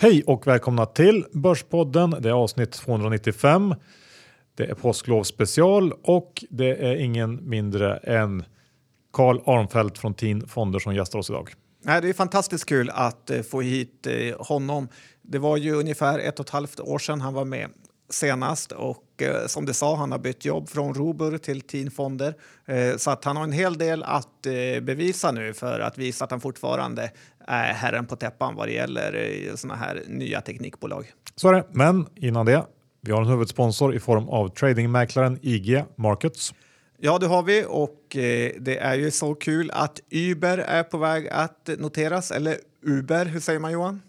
Hej och välkomna till Börspodden. Det är avsnitt 295. Det är påsklovsspecial och det är ingen mindre än Carl Armfelt från TIN Fonder som gästar oss idag. Nej, det är fantastiskt kul att få hit honom. Det var ju ungefär 1,5 år sedan han var med senast och som det sa, han har bytt jobb från Robur till TIN Fonder. Så att han har en hel del att bevisa nu för att visa att han fortfarande är herren på täppan vad det gäller såna här nya teknikbolag. Så är det, men innan det, vi har en huvudsponsor i form av tradingmäklaren IG Markets. Ja, det har vi och det är ju så kul att Uber är på väg att noteras, eller Uber, hur säger man Johan?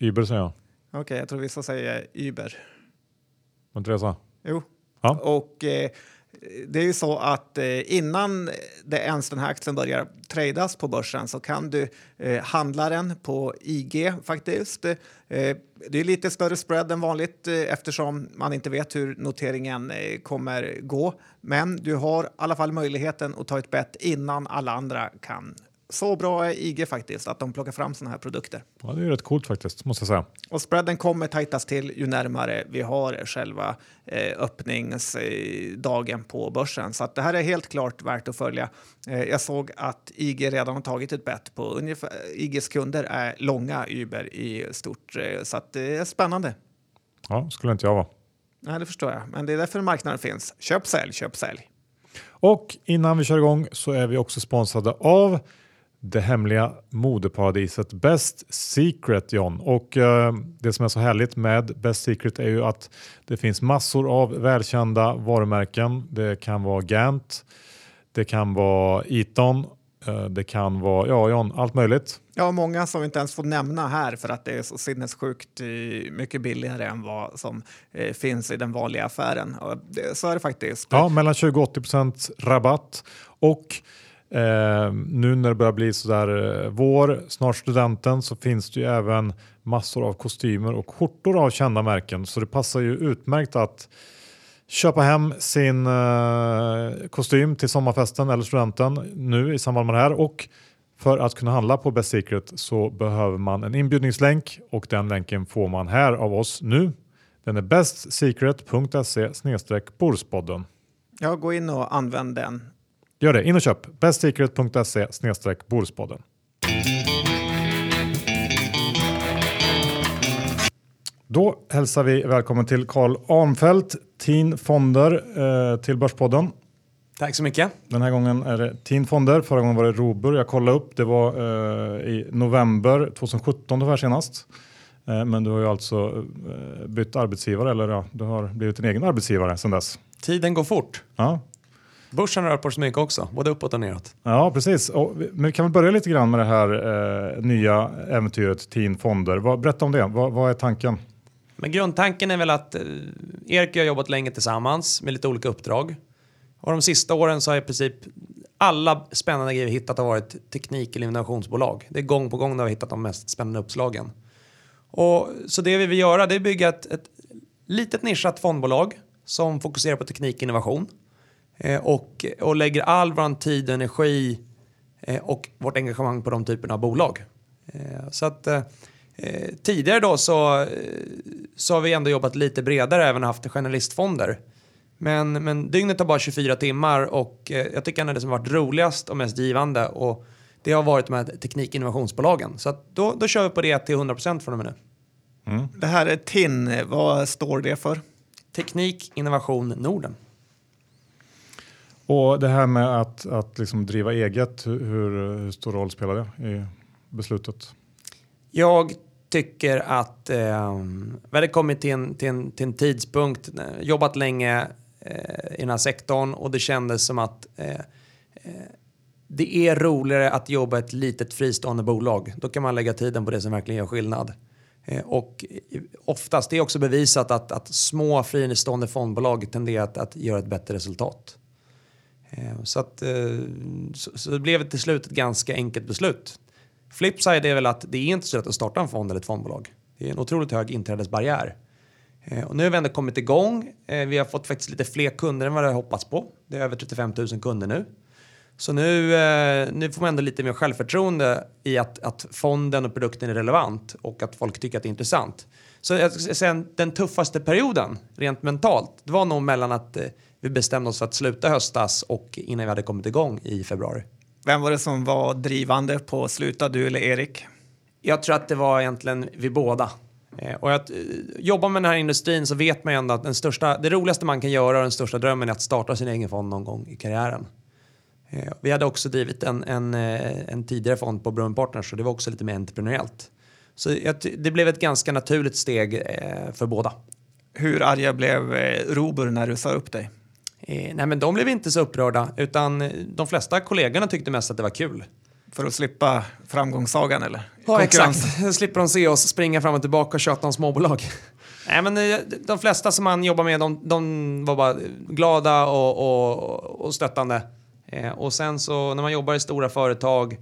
Uber säger jag. Okej, jag tror vissa säger Uber. Men Teresa? Jo, ja. Och det är ju så att innan det ens den här aktien börjar tradas på börsen så kan du handla den på IG faktiskt. Det är lite större spread än vanligt eftersom man inte vet hur noteringen kommer gå. Men du har i alla fall möjligheten att ta ett bett innan alla andra kan. Så bra är IG faktiskt att de plockar fram såna här produkter. Ja, det är ju rätt coolt faktiskt, måste jag säga. Och spreaden kommer tajtas till ju närmare vi har själva öppningsdagen på börsen. Så att det här är helt klart värt att följa. Jag såg att IG redan har tagit ett bet på ungefär. IGs kunder är långa Uber i stort. Så att det är spännande. Ja, skulle inte jag vara. Nej, det förstår jag. Men det är därför marknaden finns. Köp, sälj, köp, sälj. Och innan vi kör igång så är vi också sponsrade av det hemliga modeparadiset Best Secret, John. Och det som är så härligt med Best Secret är ju att det finns massor av välkända varumärken. Det kan vara Gant, det kan vara Eaton, det kan vara, ja John, allt möjligt. Ja, många som vi inte ens får nämna här för att det är så sinnessjukt mycket billigare än vad som finns i den vanliga affären. Och det, så är det faktiskt. Ja, mellan 20 och 80% rabatt och nu när det börjar bli sådär vår, snart studenten, så finns det ju även massor av kostymer och skjortor av kända märken. Så det passar ju utmärkt att köpa hem sin kostym till sommarfesten eller studenten nu i samband med det här. Och för att kunna handla på Best Secret så behöver man en inbjudningslänk och den länken får man här av oss nu. Den är bestsecret.se/börspodden. Ja, gå in och använd den. Gör det, in och köp. bestsecret.se/börspodden. Då hälsar vi välkommen till Carl Armfelt, TIN Fonder, till Börspodden. Tack så mycket. Den här gången är det TIN Fonder, förra gången var det Robur. Jag kollade upp, det var i november 2017 det var senast. Men du har ju alltså bytt arbetsgivare, eller ja, du har blivit en egen arbetsgivare sedan dess. Tiden går fort. Ja. Börsen rör på sig mycket också, både uppåt och neråt. Ja, precis. Och vi kan väl börja lite grann med det här nya äventyret TIN Fonder. Berätta om det. Vad är tanken? Men grundtanken är väl att Erik och jag har jobbat länge tillsammans med lite olika uppdrag. Och de sista åren så har i princip alla spännande grejer vi hittat har varit teknik- eller innovationsbolag. Det är gång på gång när vi har hittat de mest spännande uppslagen. Och så det vi vill göra det är att bygga ett litet nischat fondbolag som fokuserar på teknik och innovation. Och lägger all vår tid, energi och vårt engagemang på de typerna av bolag. Så att tidigare då så har vi ändå jobbat lite bredare, även haft generalistfonder. Men dygnet har bara 24 timmar och jag tycker att det som har varit roligast och mest givande och det har varit med teknikinnovationsbolagen. Så att då kör vi på det till 100% från och med nu. Mm. Det här är TIN, vad står det för? Teknik, innovation, Norden. Och det här med att liksom driva eget, hur stor roll spelar det i beslutet? Jag tycker att vi hade kommit till en tidpunkt, jobbat länge i den här sektorn och det kändes som att det är roligare att jobba ett litet fristående bolag. Då kan man lägga tiden på det som verkligen gör skillnad. Och oftast det är också bevisat att små fristående fondbolag tenderar att göra ett bättre resultat. Så det blev till slut ett ganska enkelt beslut. Flipside är väl att det är inte så lätt att starta en fond eller ett fondbolag. Det är en otroligt hög inträdesbarriär. Och nu har vi ändå kommit igång. Vi har fått faktiskt lite fler kunder än vad jag hoppats på. Det är över 35 000 kunder nu. Så nu får man ändå lite mer självförtroende i att fonden och produkten är relevant och att folk tycker att det är intressant. Så jag ska säga, den tuffaste perioden rent mentalt, det var nog mellan att vi bestämde oss för att sluta höstas och innan vi hade kommit igång i februari. Vem var det som var drivande på sluta, du eller Erik? Jag tror att det var egentligen vi båda. Och att jobba med den här industrin, så vet man ju ändå att det roligaste man kan göra och den största drömmen är att starta sin egen fond någon gång i karriären. Vi hade också drivit en tidigare fond på Brum Partners, så det var också lite mer entreprenöriellt. Så det blev ett ganska naturligt steg för båda. Hur arga blev Robur när du sa upp dig? Nej, men de blev inte så upprörda, utan de flesta kollegorna tyckte mest att det var kul. För att slippa framgångssagan eller? Ja, exakt. Slipper de se oss springa fram och tillbaka och köta om småbolag. Nej, men de flesta som man jobbar med, de var bara glada och stöttande. Och sen så när man jobbar i stora företag,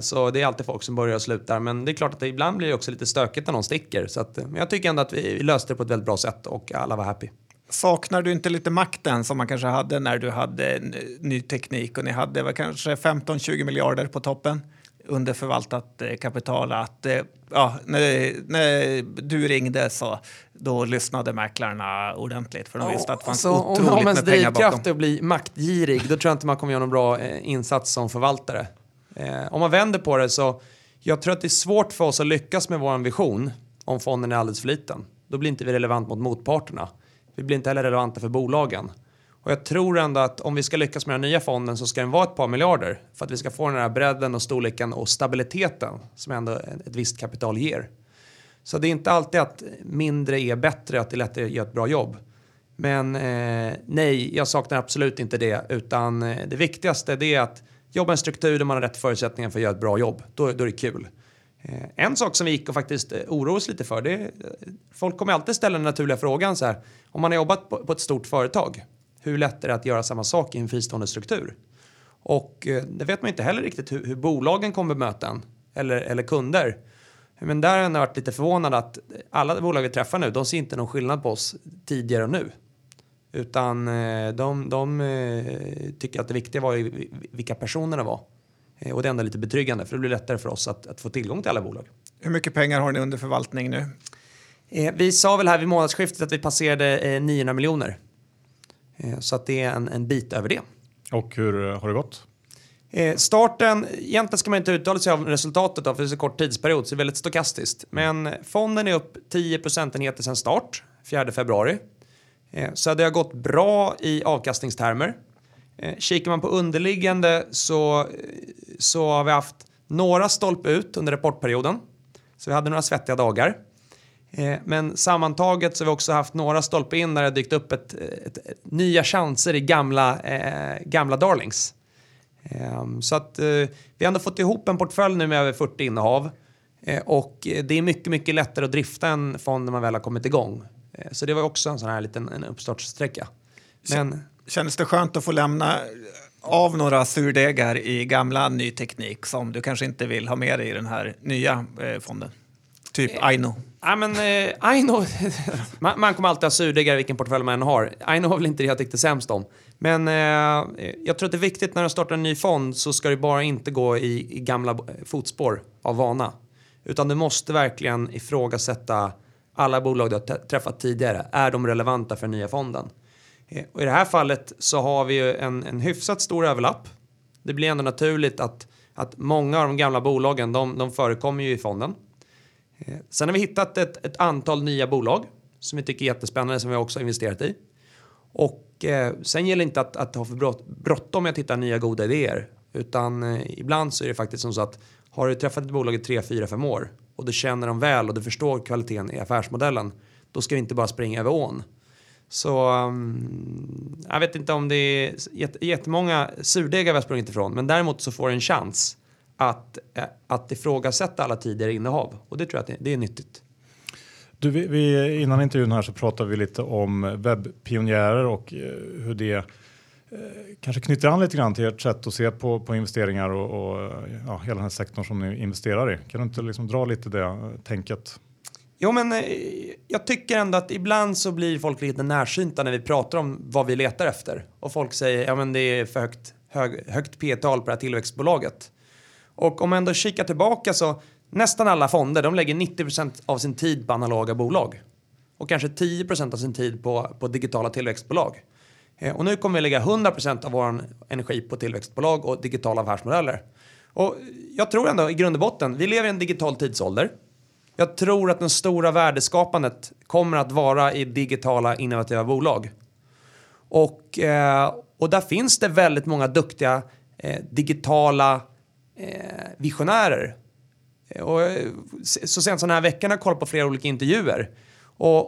så det är alltid folk som börjar och slutar. Men det är klart att det ibland blir också lite stökigt när någon sticker. Så att, men jag tycker ändå att vi löste det på ett väldigt bra sätt och alla var happy. Saknar du inte lite makten som man kanske hade när du hade ny teknik och ni hade kanske 15-20 miljarder på toppen under förvaltat kapital? Att, ja, när du ringde så då lyssnade mäklarna ordentligt, för de visste att det fanns otroligt med pengar bakom. Om man att bli maktgirig, då tror jag inte man kommer göra någon bra insats som förvaltare. Om man vänder på det, så jag tror att det är svårt för oss att lyckas med vår vision om fonden är alldeles för liten. Då blir inte vi relevant mot motparterna. Vi blir inte heller relevanta för bolagen. Och jag tror ändå att om vi ska lyckas med den nya fonden, så ska den vara ett par miljarder. För att vi ska få den här bredden och storleken och stabiliteten som ändå ett visst kapital ger. Så det är inte alltid att mindre är bättre, att det är lättare att göra ett bra jobb. Men nej, jag saknar absolut inte det. Utan det viktigaste det är att jobba en struktur där man har rätt förutsättningar för att göra ett bra jobb. Då är det kul. En sak som vi gick och faktiskt oroade oss lite för, det är, folk kommer alltid ställa den naturliga frågan så här: om man har jobbat på ett stort företag, hur lätt är det att göra samma sak i en fristående struktur? Och det vet man inte heller riktigt hur bolagen kommer möta en eller kunder. Men där har jag varit lite förvånad att alla bolag vi träffar nu, de ser inte någon skillnad på oss tidigare och nu. Utan de tycker att det viktiga var ju vilka personerna var. Och det är ändå lite betryggande, för det blir lättare för oss att få tillgång till alla bolag. Hur mycket pengar har ni under förvaltning nu? Vi sa väl här vid månadsskiftet att vi passerade 900 miljoner. Så att det är en bit över det. Och hur har det gått? Starten, egentligen ska man inte uttala sig av resultatet då, för det är så kort tidsperiod, så det är väldigt stokastiskt. Men fonden är upp 10% sedan start, 4 februari. Så det har gått bra i avkastningstermer. Kikar man på underliggande så har vi haft några stolp ut under rapportperioden. Så vi hade några svettiga dagar. Men sammantaget så har vi också haft några stolp in där det dykt upp nya chanser i gamla darlings. Så att vi har ändå fått ihop en portfölj nu med över 40 innehav. Och det är mycket, mycket lättare att drifta en fond när man väl har kommit igång. Så det var också en sån här liten uppstartsträcka. Men... Kändes det skönt att få lämna av några surdegar i gamla ny teknik som du kanske inte vill ha med dig i den här nya fonden? Typ Aino. Ja, men Aino... man kommer alltid ha surdegar i vilken portfölj man än har. Aino har väl inte det jag tyckte sämst om. Men jag tror att det är viktigt när du startar en ny fond, så ska du bara inte gå i gamla fotspår av vana. Utan du måste verkligen ifrågasätta alla bolag du har träffat tidigare. Är de relevanta för den nya fonden? Och i det här fallet så har vi ju en hyfsat stor överlapp. Det blir ändå naturligt att många av de gamla bolagen, de förekommer ju i fonden. Sen har vi hittat ett antal nya bolag som vi tycker är jättespännande, som vi också har investerat i. Och sen gäller det inte att ha för bråttom med att hitta nya goda idéer. Utan ibland så är det faktiskt som så att har du träffat ett bolag i 3-5 år och du känner dem väl och du förstår kvaliteten i affärsmodellen, då ska vi inte bara springa över ån. Så jag vet inte om det är jättemånga surdegar vi har sprungit ifrån. Men däremot så får du en chans att ifrågasätta alla tidigare innehav. Och det tror jag att det är nyttigt. Du, vi, innan intervjun här så pratade vi lite om webbpionjärer och hur det kanske knyter an lite grann till ert sätt att se på investeringar och ja, hela den här sektorn som ni investerar i. Kan du inte liksom dra lite det tänket? Jo, men jag tycker ändå att ibland så blir folk lite närsynta när vi pratar om vad vi letar efter. Och folk säger, ja men det är för högt högt p-tal på det här tillväxtbolaget. Och om man ändå kikar tillbaka så nästan alla fonder, de lägger 90% av sin tid på analoga bolag. Och kanske 10% av sin tid på digitala tillväxtbolag. Och nu kommer vi lägga 100% av vår energi på tillväxtbolag och digitala affärsmodeller. Och jag tror ändå i grund och botten, vi lever i en digital tidsålder. Jag tror att den stora värdeskapandet kommer att vara i digitala innovativa bolag. Och där finns det väldigt många duktiga digitala visionärer. Och så sent som den här veckan har jag kollat på flera olika intervjuer.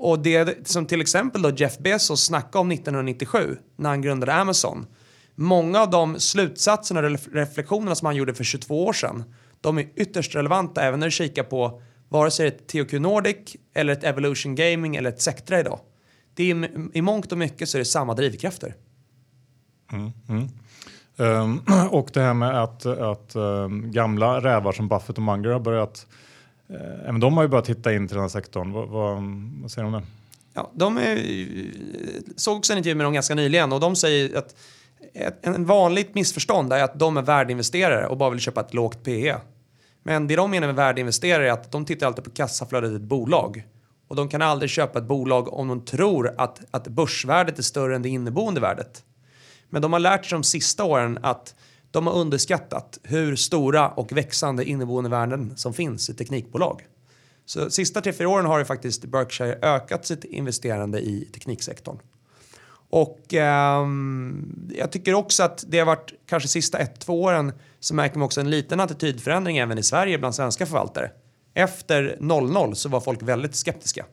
Och det som till exempel då Jeff Bezos snackade om 1997 när han grundade Amazon. Många av de slutsatserna och reflektionerna som han gjorde för 22 år sedan, de är ytterst relevanta även när du kikar på vare sig ett THQ Nordic eller ett Evolution Gaming eller ett Sektra idag. Det är, i mångt och mycket så är det samma drivkrafter. Och det här med att gamla rävar som Buffett och Munger har börjat... Men de har ju bara titta in till den här sektorn. Vad säger de om det? Ja, såg också en intervju med dem ganska nyligen. Och de säger att en vanligt missförstånd är att de är värdeinvesterare och bara vill köpa ett lågt PE. Men det de menar med värdeinvesterare är att de tittar alltid på kassaflödet i ett bolag. Och de kan aldrig köpa ett bolag om de tror att börsvärdet är större än det inneboende värdet. Men de har lärt sig de sista åren att de har underskattat hur stora och växande inneboende värden som finns i teknikbolag. Så sista 3-4 åren har ju faktiskt Berkshire ökat sitt investerande i tekniksektorn. Och jag tycker också att det har varit kanske sista 1-2 åren så märker man också en liten attitydförändring även i Sverige bland svenska förvaltare. Efter 00 så var folk väldigt skeptiska.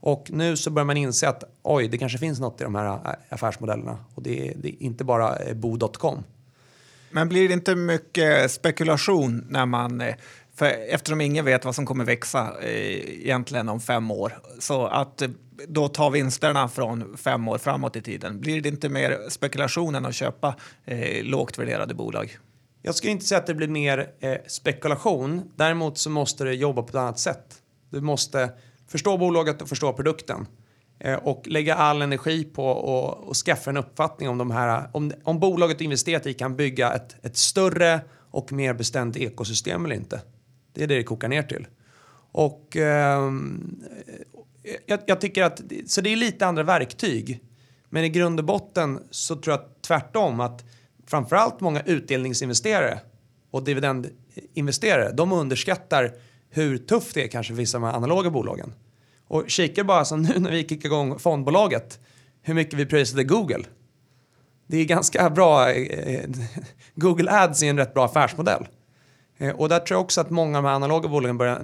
Och nu så börjar man inse att oj, det kanske finns något i de här affärsmodellerna. Och det är inte bara bo.com. Men blir det inte mycket spekulation när man, för eftersom ingen vet vad som kommer växa egentligen om 5 år, så att då tar vinsterna från 5 år framåt i tiden. Blir det inte mer spekulation än att köpa lågt värderade bolag? Jag skulle inte säga att det blir mer spekulation. Däremot så måste du jobba på ett annat sätt. Du måste förstå bolaget och förstå produkten. Och lägga all energi på och skaffa en uppfattning om de här... Om bolaget du investerat i kan bygga ett större och mer beständigt ekosystem eller inte. Det är det kokar ner till. Och jag tycker att... Så det är lite andra verktyg. Men i grund och botten så tror jag tvärtom att framförallt många utdelningsinvesterare och dividendinvesterare, de underskattar hur tufft det är kanske för vissa av de analoga bolagen. Och kikar bara som nu när vi kickar igång fondbolaget. Hur mycket vi prisade Google. Det är ganska bra. Google Ads är en rätt bra affärsmodell. Och där tror jag också att många av de analoga bolagen börjar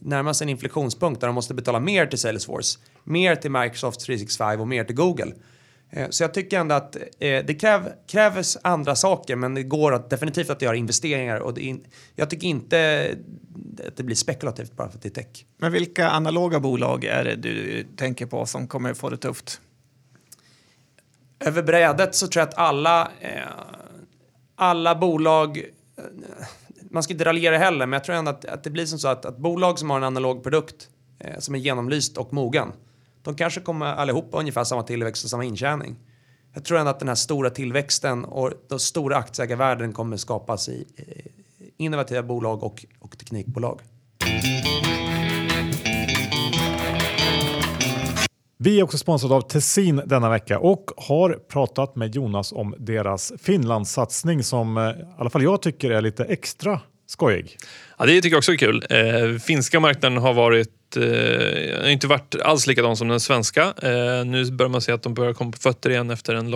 närma sig en inflationspunkt. Där de måste betala mer till Salesforce. Mer till Microsoft 365 och mer till Google. Så jag tycker ändå att det krävs andra saker. Men det går definitivt att göra investeringar. Och jag tycker inte att det blir spekulativt bara för att det är tech. Men vilka analoga bolag är det du tänker på som kommer få det tufft? Över brädet så tror jag att alla bolag... Man ska inte raljera heller. Men jag tror ändå att det blir som så att bolag som har en analog produkt som är genomlyst och mogen. De kanske kommer allihopa ungefär samma tillväxt och samma intjäning. Jag tror ändå att den här stora tillväxten och de stora aktieägarvärden kommer skapas i innovativa bolag och teknikbolag. Vi är också sponsrade av Tessin denna vecka och har pratat med Jonas om deras Finlandssatsning som i alla fall jag tycker är lite extra skojig. Ja, det tycker jag också är kul. Finska marknaden har inte varit alls likadan som den svenska. Nu börjar man se att de börjar komma på fötter igen efter en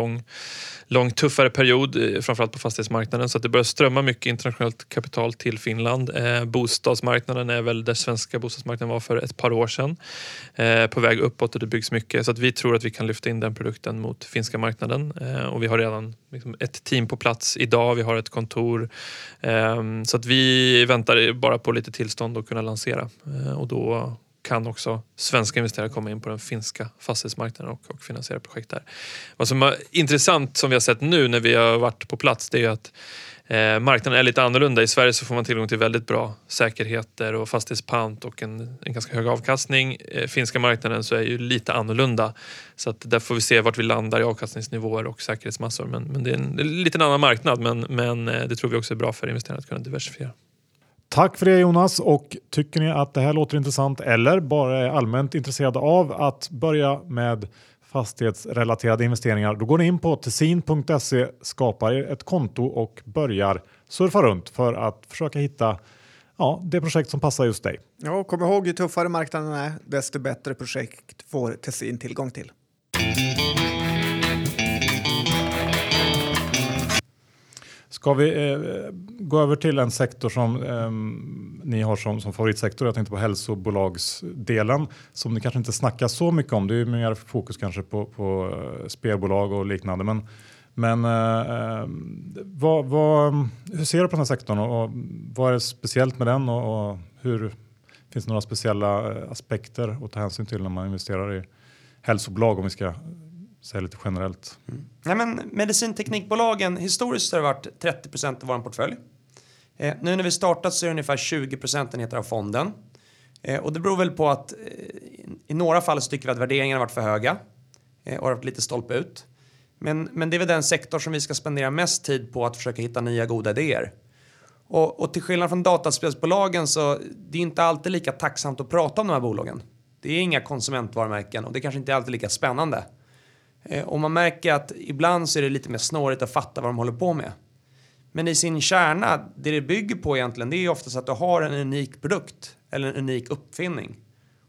lång tuffare period, framförallt på fastighetsmarknaden. Så att det börjar strömma mycket internationellt kapital till Finland. Bostadsmarknaden är väl där svenska bostadsmarknaden var för ett par år sedan. På väg uppåt och det byggs mycket. Så att vi tror att vi kan lyfta in den produkten mot finska marknaden. Och vi har redan ett team på plats idag. Vi har ett kontor. Så att vi väntar bara på lite tillstånd att kunna lansera. Och då kan också svenska investerare komma in på den finska fastighetsmarknaden och finansiera projekt där. Vad som är intressant som vi har sett nu när vi har varit på plats, det är ju att marknaden är lite annorlunda. I Sverige så får man tillgång till väldigt bra säkerheter och fastighetspant och en ganska hög avkastning. Finska marknaden så är ju lite annorlunda. Så att där får vi se vart vi landar i avkastningsnivåer och säkerhetsmassor. Men det är en liten annan marknad, men det tror vi också är bra för investerare att kunna diversifiera. Tack för det, Jonas, och tycker ni att det här låter intressant eller bara är allmänt intresserade av att börja med fastighetsrelaterade investeringar, då går ni in på tessin.se, skapar ett konto och börjar surfa runt för att försöka hitta det projekt som passar just dig. Ja, kom ihåg, ju tuffare marknaden är, desto bättre projekt får Tessin tillgång till. Ska vi gå över till en sektor som ni har som favoritsektor? Jag tänkte på hälsobolagsdelen som ni kanske inte snackar så mycket om. Det är ju mer fokus kanske på spelbolag och liknande. Men hur ser du på den här sektorn? Och vad är det speciellt med den? Och hur, finns det några speciella aspekter att ta hänsyn till när man investerar i hälsobolag, om vi ska säga lite generellt? Nej, men medicinteknikbolagen historiskt har det varit 30% av vår portfölj. Nu när vi startat så är det ungefär 20% av fonden. Och det beror väl på att i några fall så tycker vi att värderingarna har varit för höga. Och har varit lite stolpe ut. Men det är väl den sektor som vi ska spendera mest tid på att försöka hitta nya goda idéer. Och till skillnad från dataspelsbolagen så det är inte alltid lika tacksamt att prata om de här bolagen. Det är inga konsumentvarumärken och det kanske inte är alltid lika spännande. Och man märker att ibland så är det lite mer snårigt att fatta vad de håller på med. Men i sin kärna, det bygger på egentligen, det är ju oftast att du har en unik produkt eller en unik uppfinning.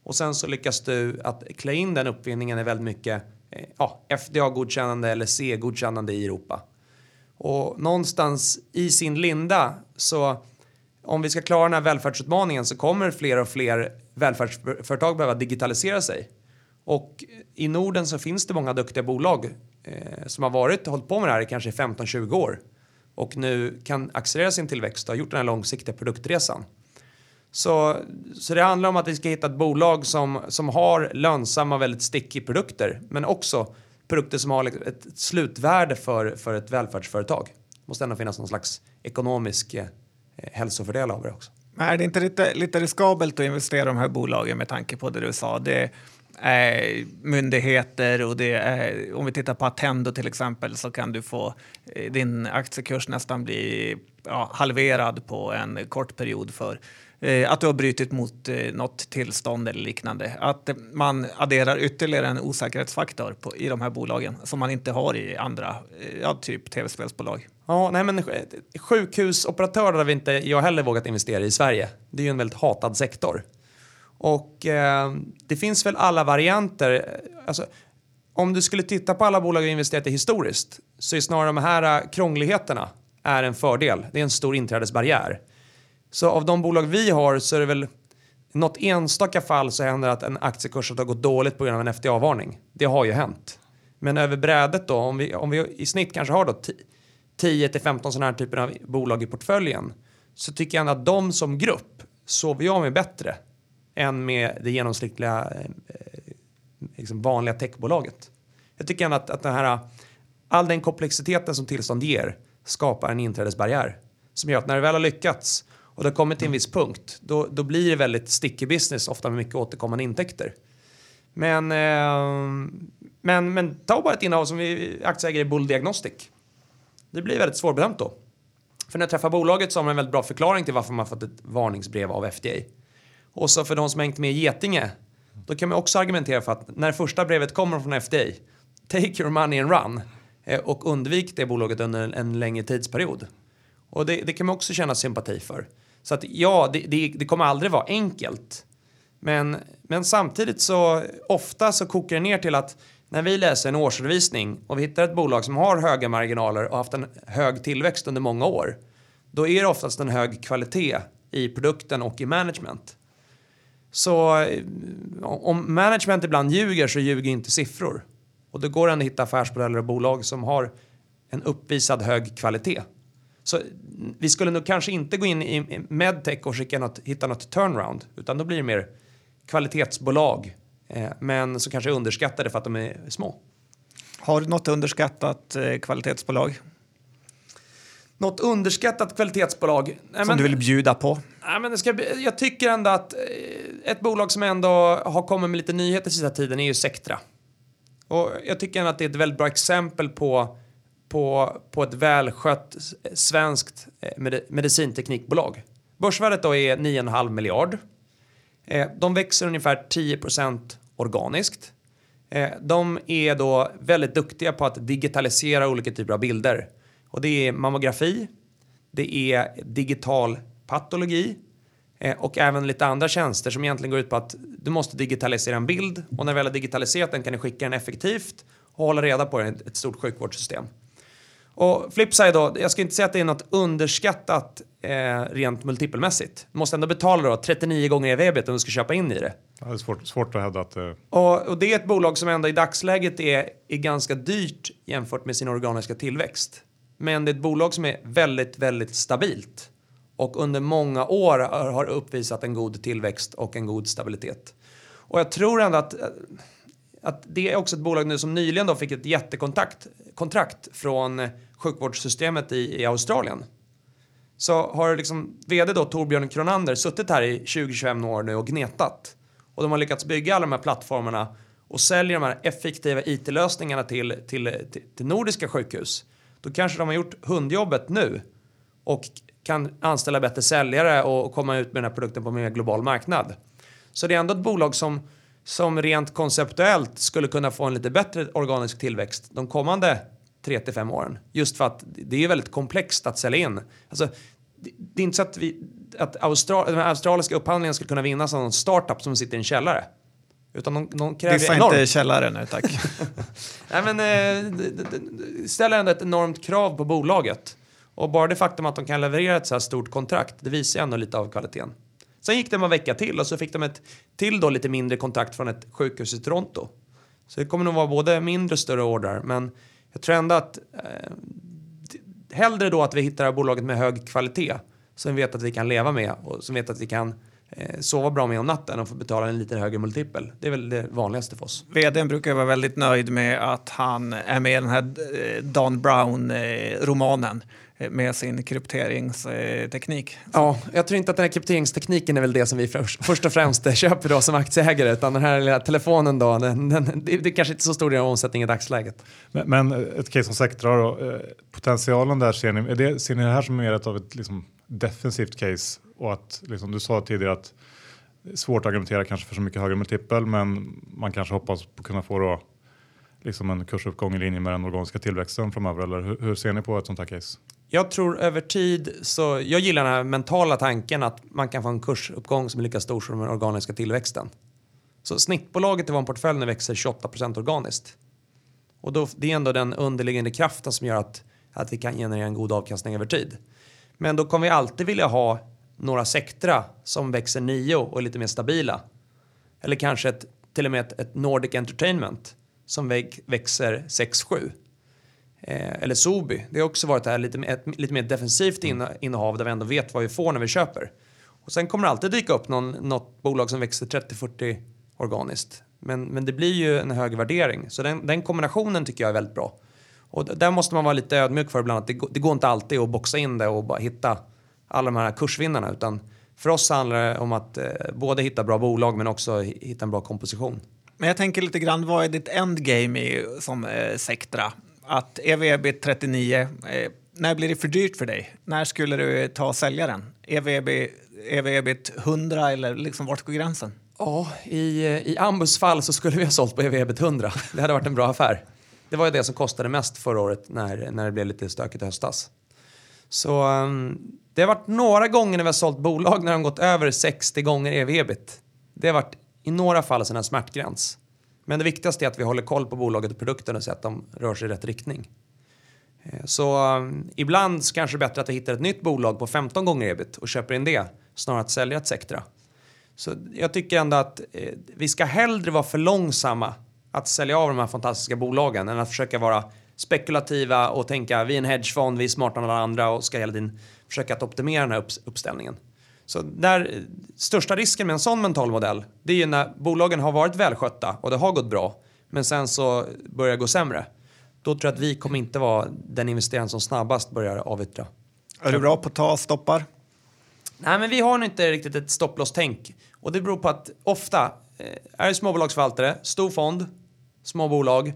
Och sen så lyckas du att klä in den uppfinningen i väldigt mycket FDA-godkännande eller CE-godkännande i Europa. Och någonstans i sin linda, så om vi ska klara den här välfärdsutmaningen så kommer fler och fler välfärdsföretag behöva digitalisera sig. Och i Norden så finns det många duktiga bolag som har hållit på med det här i kanske 15-20 år. Och nu kan accelerera sin tillväxt och har gjort den här långsiktiga produktresan. Så det handlar om att vi ska hitta ett bolag som har lönsamma, väldigt sticky produkter. Men också produkter som har ett slutvärde för ett välfärdsföretag. Det måste ändå finnas någon slags ekonomisk hälsofördel av det också. Är det inte lite riskabelt att investera i de här bolagen med tanke på det du sa? Det myndigheter och det är, om vi tittar på Attendo till exempel, så kan du få din aktiekurs nästan bli halverad på en kort period för att du har brytit mot något tillstånd eller liknande. Att man adderar ytterligare en osäkerhetsfaktor i de här bolagen som man inte har i andra, typ tv-spelsbolag. Ja, nej, men sjukhusoperatörer har vi inte, jag heller vågat investera i Sverige. Det är ju en väldigt hatad sektor. Och det finns väl alla varianter. Alltså, om du skulle titta på alla bolag och investerat i historiskt, så är snarare de här krångligheterna är en fördel. Det är en stor inträdesbarriär. Så av de bolag vi har så är det väl något enstaka fall så händer att en aktiekurs har gått dåligt på grund av en FDA-varning. Det har ju hänt. Men över brädet då, om vi i snitt kanske har då 10-15 sådana här typer av bolag i portföljen, så tycker jag att de som grupp sover jag med bättre än med det genomsnittliga vanliga techbolaget. Jag tycker ändå att den här, all den komplexiteten som tillstånd ger skapar en inträdesbarriär som gör att när det väl har lyckats och det har kommit till en viss punkt, då blir det väldigt sticky business, ofta med mycket återkommande intäkter. Men ta bara ett innehav som vi aktieägare i Bull Diagnostic. Det blir väldigt svårbedömt då. För när jag träffar bolaget så har man en väldigt bra förklaring till varför man fått ett varningsbrev av FDA. Och så för de som hängt med i Getinge, då kan man också argumentera för att när första brevet kommer från FDA, take your money and run, och undvik det bolaget under en längre tidsperiod. Och det kan man också känna sympati för. Så att det kommer aldrig vara enkelt. Men samtidigt så ofta så kokar det ner till att när vi läser en årsredovisning och vi hittar ett bolag som har höga marginaler och haft en hög tillväxt under många år, då är det oftast en hög kvalitet i produkten och i management. Så om management ibland ljuger, så ljuger inte siffror. Och då går det att hitta affärsmodeller och bolag som har en uppvisad hög kvalitet. Så vi skulle nog kanske inte gå in i medtech och hitta något turnaround. Utan då blir det mer kvalitetsbolag, men som kanske är underskattade för att de är små. Har du något underskattat kvalitetsbolag? Något underskattat kvalitetsbolag som du vill bjuda på? Nej, men jag tycker ändå att ett bolag som ändå har kommit med lite nyheter sista tiden är ju Sektra. Och jag tycker ändå att det är ett väldigt bra exempel på ett välskött svenskt medicinteknikbolag. Börsvärdet då är 9,5 miljard. De växer ungefär 10% organiskt. De är då väldigt duktiga på att digitalisera olika typer av bilder. Och det är mammografi, det är digital patologi och även lite andra tjänster som egentligen går ut på att du måste digitalisera en bild, och när väl har digitaliserat den kan du skicka den effektivt och hålla reda på den i ett stort sjukvårdssystem. Och flipside då, jag ska inte säga att det är något underskattat rent multipelmässigt. Du måste ändå betala då 39 gånger EV-bet om du ska köpa in i det. Ja, det är svårt att hävda att... Och det är ett bolag som ändå i dagsläget är ganska dyrt jämfört med sin organiska tillväxt. Men det är ett bolag som är väldigt, väldigt stabilt. Och under många år har uppvisat en god tillväxt och en god stabilitet. Och jag tror ändå att det är också ett bolag nu som nyligen då fick ett jättekontrakt från sjukvårdssystemet i Australien. Så har liksom vd då Torbjörn Kronander suttit här i 20-25 år nu och gnetat. Och de har lyckats bygga alla de här plattformarna och säljer de här effektiva IT-lösningarna till nordiska sjukhus. Då kanske de har gjort hundjobbet nu och kan anställa bättre säljare och komma ut med den här produkten på en mer global marknad. Så det är ändå ett bolag som rent konceptuellt skulle kunna få en lite bättre organisk tillväxt de kommande 3-5 åren. Just för att det är väldigt komplext att sälja in. Alltså, det är inte så att den australiska upphandlingen skulle kunna vinnas av en startup som sitter i en källare. Utan de kräver enormt. Dissa inte källaren nu, tack. Nej, men ställer ändå ett enormt krav på bolaget. Och bara det faktum att de kan leverera ett så här stort kontrakt, det visar ändå lite av kvaliteten. Sen gick det en vecka till och så fick de ett till då lite mindre kontrakt från ett sjukhus i Toronto. Så det kommer nog vara både mindre och större order. Men jag tror ändå att hellre då att vi hittar bolaget med hög kvalitet som vi vet att vi kan leva med och som vet att vi kan sova bra med om natten och få betala en lite högre multipel. Det är väl det vanligaste för oss. VDn brukar vara väldigt nöjd med att han är med i den här Dan Brown-romanen med sin krypteringsteknik. Ja, jag tror inte att den här krypteringstekniken är väl det som vi först och främst köper då som aktieägare, utan den här lilla telefonen då, det är kanske inte så stor del av omsättning i dagsläget. Men ett case som Sektra då, potentialen där ser ni det här som är ett av ett liksom defensivt case, och att liksom, du sa tidigare att det är svårt att argumentera kanske för så mycket högre multipel, men man kanske hoppas på att kunna få då liksom en kursuppgång i linje med den organiska tillväxten framöver, eller hur ser ni på ett sånt här case? Jag tror över tid, så jag gillar den här mentala tanken att man kan få en kursuppgång som är lika stor som den organiska tillväxten. Så snittbolaget i vår portfölj växer 28% organiskt. Och då, det är ändå den underliggande kraften som gör att vi kan generera en god avkastning över tid. Men då kommer vi alltid vilja ha några Sektra som växer 9 och är lite mer stabila. Eller kanske till och med ett Nordic Entertainment som växer 6-7. Eller Sobi. Det har också varit det här lite mer defensivt innehav där vi ändå vet vad vi får när vi köper. Och sen kommer det alltid dyka upp något bolag som växer 30-40 organiskt. Men det blir ju en hög värdering. Så den kombinationen tycker jag är väldigt bra. Och där måste man vara lite ödmjuk för ibland. Att det går inte alltid att boxa in det och bara hitta alla de här kursvinnarna. Utan för oss handlar det om att både hitta bra bolag men också hitta en bra komposition. Men jag tänker lite grann, vad är ditt endgame som Sektra? Att EVB 39, när blir det för dyrt för dig? När skulle du ta och sälja den? EVB 100 eller liksom, vart går gränsen? Ja, i Ambus fall så skulle vi ha sålt på EVB 100. Det hade varit en bra affär. Det var ju det som kostade mest förra året när det blev lite stökigt i höstas. Så det har varit några gånger när vi har sålt bolag när de gått över 60 gånger EV-EBIT. Det har varit i några fall en smärtgräns. Men det viktigaste är att vi håller koll på bolaget och produkten och ser att de rör sig i rätt riktning. Så ibland så kanske det är bättre att vi hittar ett nytt bolag på 15 gånger EBIT och köper in det snarare att sälja ett Sektra. Så jag tycker ändå att vi ska hellre vara för långsamma att sälja av de här fantastiska bolagen än att försöka vara spekulativa och tänka vi är en hedgefond, vi är smartare än alla andra och ska hela tiden försöka att optimera den här uppställningen. Så när största risken med en sån mental modell, det är ju när bolagen har varit välskötta och det har gått bra, men sen så börjar det gå sämre. Då tror jag att vi kommer inte vara den investeraren som snabbast börjar avyttra. Är du bra på att ta stoppar? Nej, men vi har nog inte riktigt ett stopplås-tänk. Och det beror på att ofta är det småbolagsförvaltare, stor fond, småbolag.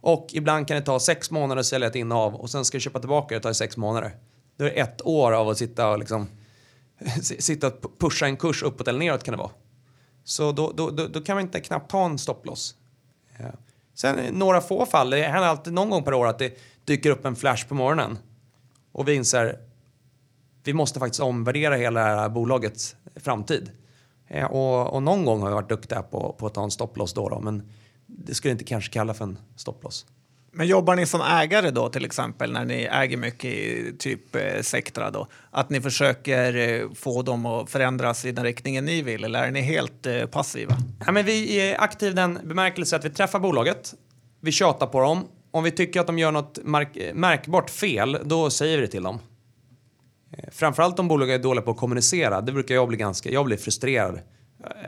Och ibland kan det ta 6 månader att sälja ett innehav och sen ska du köpa tillbaka det och ta 6 månader. Det är 1 år av att sitta och liksom, sitta och pusha en kurs uppåt eller neråt kan det vara. Så då kan man inte knappt ta en stopploss. Ja. Sen några få fall, det händer alltid någon gång per år att det dyker upp en flash på morgonen. Och vi inser, vi måste faktiskt omvärdera hela det här bolagets framtid. Och någon gång har vi varit duktiga på att ta en stopploss då. Men det skulle inte kanske kalla för en stopploss. Men jobbar ni som ägare då till exempel när ni äger mycket i typ Sektra då? Att ni försöker få dem att förändras i den riktningen ni vill, eller är ni helt passiva? Ja, men vi är aktiva i den bemärkelse att vi träffar bolaget, vi tjatar på dem. Om vi tycker att de gör något märkbart fel, då säger vi det till dem. Framförallt om bolag är dåliga på att kommunicera, det brukar jag blir frustrerad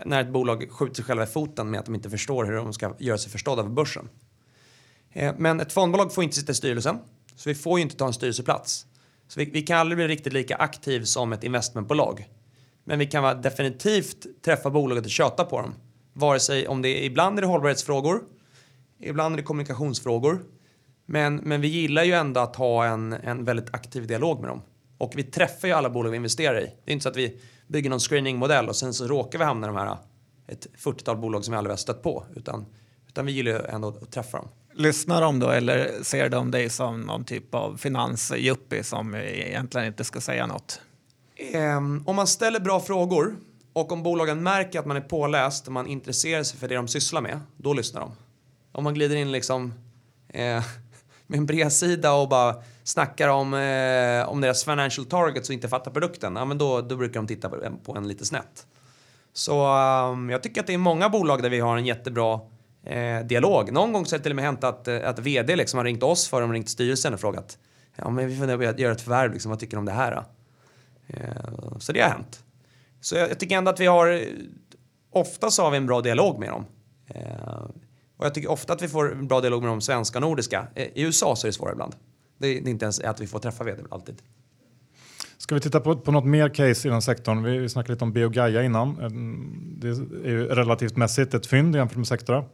när ett bolag skjuter sig själva i foten med att de inte förstår hur de ska göra sig förstådda för börsen. Men ett fondbolag får inte sitta i styrelsen, så vi får ju inte ta en styrelseplats. Så vi kan aldrig bli riktigt lika aktiv som ett investmentbolag. Men vi kan definitivt träffa bolaget och köta på dem. Vare sig om det är, ibland är det hållbarhetsfrågor, ibland är det kommunikationsfrågor. Men vi gillar ju ändå att ha en väldigt aktiv dialog med dem. Och vi träffar ju alla bolag vi investerar i. Det är inte så att vi bygger någon screeningmodell och sen så råkar vi hamna i de här ett 40-tal bolag som vi aldrig har stött på. Utan vi gillar ju ändå att träffa dem. Lyssnar de då eller ser de dig som någon typ av finansjuppie som egentligen inte ska säga något? Om man ställer bra frågor och om bolagen märker att man är påläst och man intresserar sig för det de sysslar med, då lyssnar de. Om man glider in liksom med en bredsida och bara snackar om deras financial targets och inte fattar produkten, ja, men då brukar de titta på en lite snett. Så jag tycker att det är många bolag där vi har en jättebra dialog. Någon gång så har det till och med hänt att vd liksom har ringt oss för de ringt styrelsen och frågat, ja men vi funderar på att göra ett förvärv liksom, vad tycker du om det här då? Så det har hänt. Så jag tycker ändå att vi har, ofta så har vi en bra dialog med dem. Och jag tycker ofta att vi får en bra dialog med de svenska och nordiska. I USA så är det svårare ibland. Det är inte ens att vi får träffa vd alltid. Ska vi titta på något mer case i den sektorn? Vi snackade lite om BioGaia innan. Det är ju relativt mässigt ett fynd jämfört med Sektra.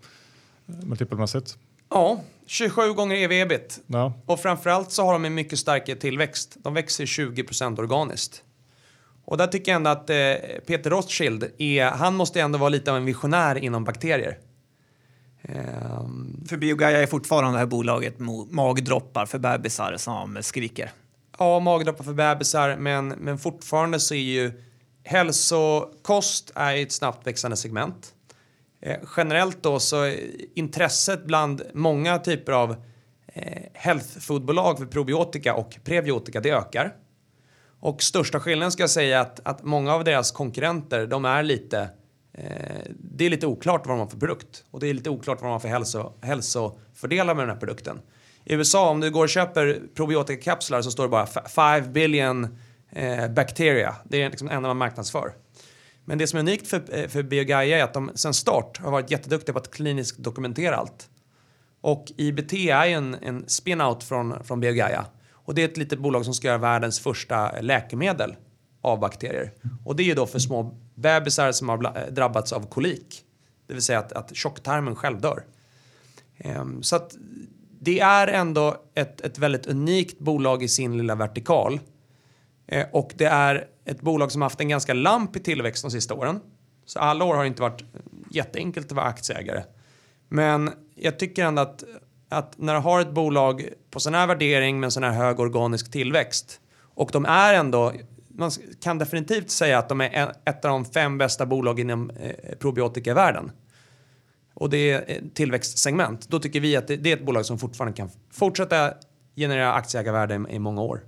Multipelmässigt. Ja, 27 gånger EV-EBIT. Ja. Och framförallt så har de en mycket starkare tillväxt. De växer 20% organiskt. Och där tycker jag ändå att Peter Rothschild han måste ändå vara lite av en visionär inom bakterier. För BioGaia är fortfarande det här bolaget magdroppar för bebisar som skriker. Ja, magdroppar för bebisar, men fortfarande så är ju hälsokost är ett snabbt växande segment. Generellt då så intresset bland många typer av health foodbolag för probiotika och prebiotika, det ökar. Och största skillnaden ska jag säga att många av deras konkurrenter, de är lite det är lite oklart vad de har för produkt. Och det är lite oklart vad de har för hälsofördelar med den här produkten. I USA, om du går och köper probiotikakapslar så står det bara 5 billion bacteria. Det är liksom det enda man marknadsför. Men det som är unikt för BioGaia är att de sedan start har varit jätteduktiga på att kliniskt dokumentera allt. Och IBT är en spin-out från BioGaia. Och det är ett litet bolag som ska göra världens första läkemedel av bakterier. Och det är ju då för små bebisar som har drabbats av kolik. Det vill säga att tjocktarmen själv dör. Så att det är ändå ett väldigt unikt bolag i sin lilla vertikal. Och det är ett bolag som har haft en ganska lampig tillväxt de sista åren. Så alla år har det inte varit jätteenkelt att vara aktieägare. Men jag tycker ändå att när du har ett bolag på sån här värdering med en sån här hög organisk tillväxt. Och de är ändå, man kan definitivt säga att de är ett av de 5 bästa bolag inom probiotika i världen. Och det är tillväxtsegment. Då tycker vi att det är ett bolag som fortfarande kan fortsätta generera aktieägarvärde i många år.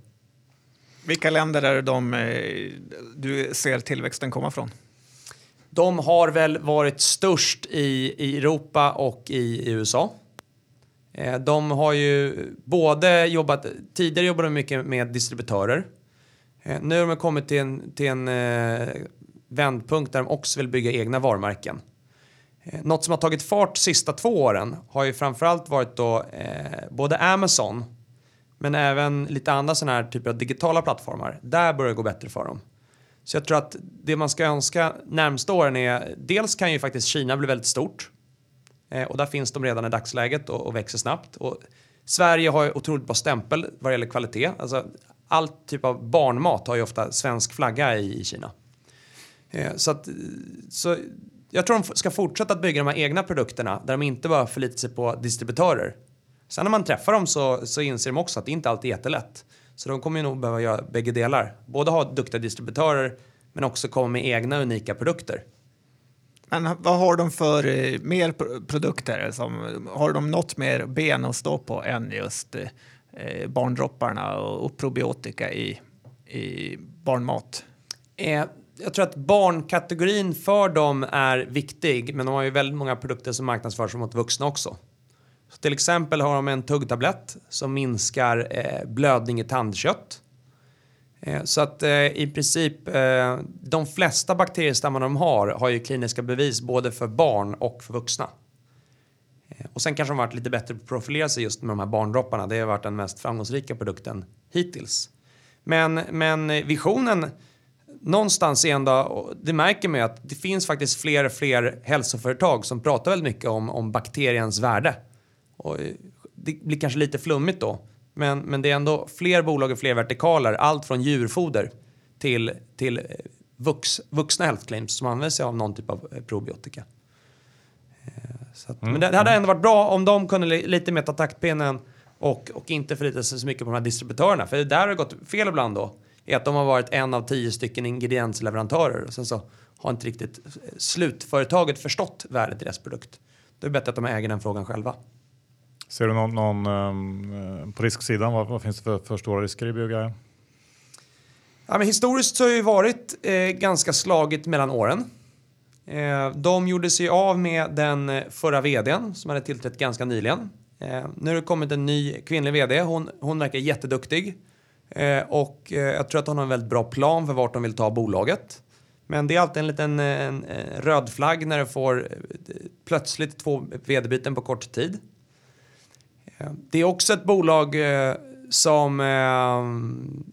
Vilka länder är du ser tillväxten komma från? De har väl varit störst i Europa och i USA. De har ju tidigare jobbade de mycket med distributörer. Nu har de kommit till en vändpunkt där de också vill bygga egna varumärken. Något som har tagit fart sista 2 åren har ju framförallt varit då både Amazon men även lite andra sådana här typer av digitala plattformar. Där börjar det gå bättre för dem. Så jag tror att det man ska önska närmsta åren är, dels kan ju faktiskt Kina bli väldigt stort. Och där finns de redan i dagsläget och växer snabbt. Och Sverige har ju otroligt bra stämpel vad det gäller kvalitet. Alltså, all typ av barnmat har ju ofta svensk flagga i Kina. Så jag tror de ska fortsätta att bygga de här egna produkterna där de inte bara förlitar sig på distributörer. Sen när man träffar dem så inser de också att det inte alltid är jättelätt. Så de kommer ju nog behöva göra bägge delar. Både ha duktiga distributörer men också komma med egna unika produkter. Men vad har de för mer produkter? Har de något mer ben att stå på än just barndropparna och probiotika i barnmat? Jag tror att barnkategorin för dem är viktig. Men de har ju väldigt många produkter som marknadsförs mot vuxna också. Så till exempel har de en tuggtablett som minskar blödning i tandkött. Så att i princip de flesta bakteriestammar de har ju kliniska bevis både för barn och för vuxna. Och sen kanske de har varit lite bättre på att profilera sig just med de här barndropparna. Det har varit den mest framgångsrika produkten hittills. Men visionen någonstans är ändå, det märker man ju att det finns faktiskt fler och fler hälsoföretag som pratar väldigt mycket om bakteriens värde. Och det blir kanske lite flummigt då. Men det är ändå fler bolag och fler vertikaler. Allt från djurfoder till vuxna health claims som används av någon typ av probiotika. Så att, men det hade ändå varit bra om de kunde lite mer ta taktpinnen och inte förlita sig så mycket på de här distributörerna. För det där har gått fel ibland då. Är att de har varit 1 av 10 stycken ingrediensleverantörer. Och sen så har inte riktigt slutföretaget förstått värdet i deras produkt. Det är bättre att de äger den frågan själva. Ser du någon på risksidan? Vad finns det för stora risker i BioGaia? Ja, men historiskt så har det ju varit ganska slagigt mellan åren. De gjorde sig av med den förra vdn som hade tillträtt ganska nyligen. Nu har det kommit en ny kvinnlig vd. Hon verkar jätteduktig. Och jag tror att hon har en väldigt bra plan för vart de vill ta bolaget. Men det är alltid en liten en röd flagg när det får plötsligt 2 vd-byten på kort tid. Det är också ett bolag som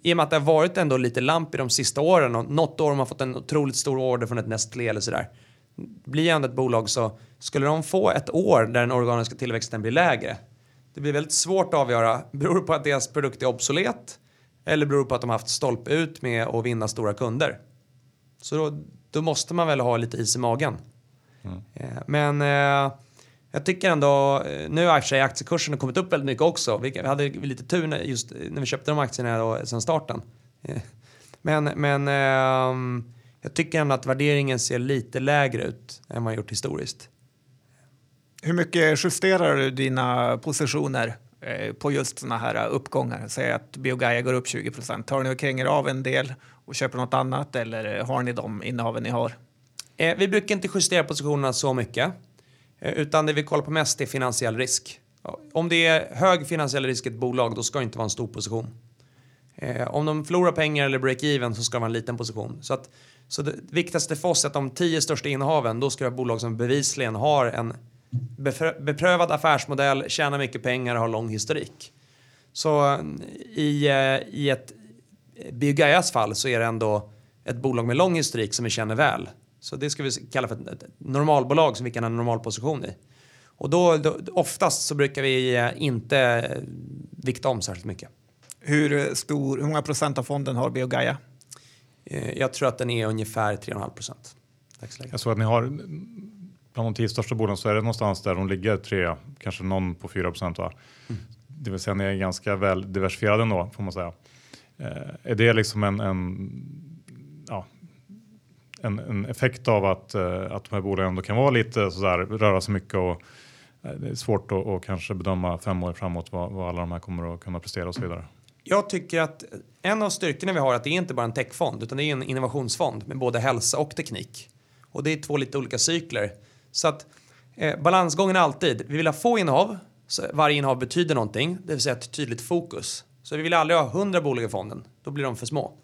i och med att det har varit ändå lite lamp i de sista åren och något år de har fått en otroligt stor order från ett Nestlé eller sådär. Blir ändå ett bolag så skulle de få ett år där den organiska tillväxten blir lägre. Det blir väldigt svårt att avgöra. Beror det på att deras produkt är obsolet eller beror det på att de har haft stolp ut med att vinna stora kunder? Så då måste man väl ha lite is i magen. Men jag tycker ändå, nu har i och för sig aktiekursen kommit upp väldigt mycket också. Vi hade lite tur just när vi köpte de aktierna då, sen starten. Men jag tycker ändå att värderingen ser lite lägre ut än man gjort historiskt. Hur mycket justerar du dina positioner på just såna här uppgångar? Säg att BioGaia går upp 20%. Tar ni och kränger av en del och köper något annat eller har ni de innehaven ni har? Vi brukar inte justera positionerna så mycket. Utan det vi kollar på mest är finansiell risk. Om det är hög finansiell risk i ett bolag, då ska det inte vara en stor position. Om de förlorar pengar eller break-even så ska det vara en liten position. Så det viktigaste för oss är att de 10 största innehaven, då ska det vara bolag som bevisligen har en beprövad affärsmodell, tjänar mycket pengar och har lång historik. Så i ett BioGaias fall så är det ändå ett bolag med lång historik som vi känner väl. Så det ska vi kalla för ett normalbolag som vi kan ha en normal position i. Och då oftast så brukar vi inte vikta om särskilt mycket. Hur många procent av fonden har BioGaia? Jag tror att den är ungefär 3,5%. Jag såg att ni har bland de 10 största bolagen så är det någonstans där de ligger 3, kanske någon på 4%. Va? Mm. Det vill säga ni är ganska väl diversifierade ändå får man säga. Är det liksom en effekt av att de här bolagen ändå kan vara lite sådär, röra sig mycket och det är svårt att kanske bedöma 5 år framåt vad alla de här kommer att kunna prestera och så vidare. Jag tycker att en av styrkorna vi har är att det är inte bara en techfond utan det är en innovationsfond med både hälsa och teknik. Och det är 2 lite olika cykler. Så att balansgången är alltid, vi vill ha få innehav, så varje innehav betyder någonting, det vill säga ett tydligt fokus. Så vi vill aldrig ha 100 bolag i fonden, då blir de för små.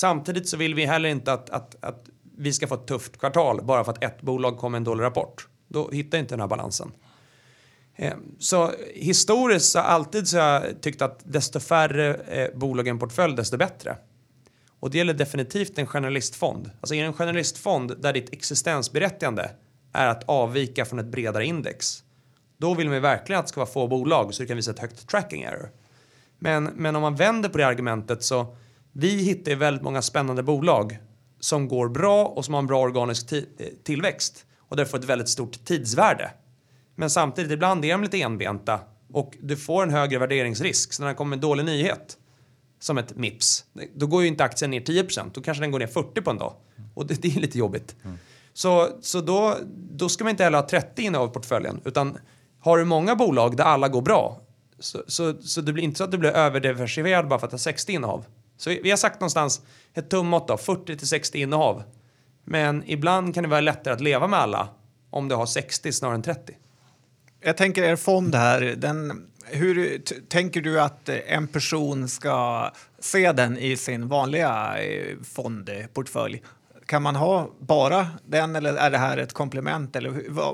Samtidigt så vill vi heller inte att vi ska få ett tufft kvartal bara för att ett bolag kommer en dålig rapport. Då hittar inte den här balansen. Så historiskt så alltid så har jag tyckt att desto färre bolag i en portfölj desto bättre. Och det gäller definitivt en generalistfond. Alltså i en generalistfond där ditt existensberättigande är att avvika från ett bredare index. Då vill man verkligen att det ska vara få bolag så du kan visa ett högt tracking error. Men om man vänder på det argumentet så vi hittar väldigt många spännande bolag som går bra och som har en bra organisk tillväxt. Och därför får ett väldigt stort tidsvärde. Men samtidigt ibland är de lite enbenta och du får en högre värderingsrisk. Så när det kommer en dålig nyhet som ett MIPS, då går ju inte aktien ner 10%. Då kanske den går ner 40% på en dag. Och det är lite jobbigt. Mm. Så då ska man inte heller ha 30 innehav i portföljen. Utan har du många bolag där alla går bra så det blir inte så att du blir överdiversifierad bara för att ha 60 innehav. Så vi har sagt någonstans ett tummått då, 40-60 innehav. Men ibland kan det vara lättare att leva med alla om du har 60 snarare än 30. Jag tänker er fond här, hur tänker du att en person ska se den i sin vanliga fondportfölj? Kan man ha bara den eller är det här ett komplement? Eller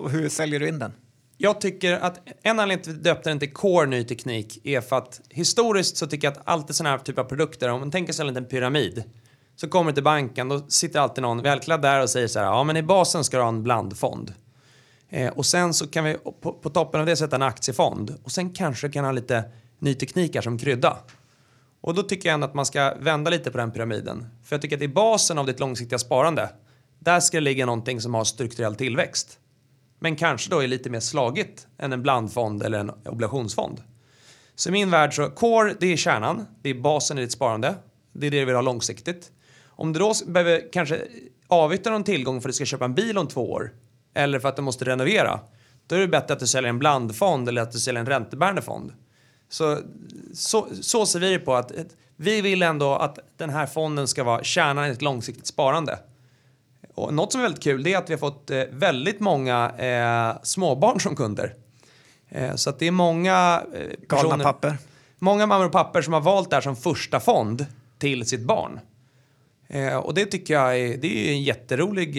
hur säljer du in den? Jag tycker att en anledning till att vi döpte den till Core Ny Teknik är för att historiskt så tycker jag att alltid sådana här typer av produkter, om man tänker sig en pyramid så kommer du till banken, då sitter alltid någon välklädd där och säger så här, ja men i basen ska du ha en blandfond. Och sen så kan vi på toppen av det sätta en aktiefond och sen kanske kan ha lite ny tekniker som krydda. Och då tycker jag ändå att man ska vända lite på den pyramiden. För jag tycker att i basen av ditt långsiktiga sparande där ska det ligga någonting som har strukturell tillväxt. Men kanske då är lite mer slagigt än en blandfond eller en obligationsfond. Så i min värld så, core det är kärnan, det är basen i ditt sparande. Det är det vi vill ha långsiktigt. Om du då behöver kanske avyttra någon tillgång för att du ska köpa en bil om 2 år eller för att du måste renovera, då är det bättre att du säljer en blandfond eller att du säljer en räntebärande fond. Så ser vi det på att vi vill ändå att den här fonden ska vara kärnan i ett långsiktigt sparande. Och något som är väldigt kul det är att vi har fått väldigt många småbarn som kunder. Så att det är många galna papper. Många mammor och papper som har valt det här som första fond till sitt barn. Och det tycker jag det är en jätterolig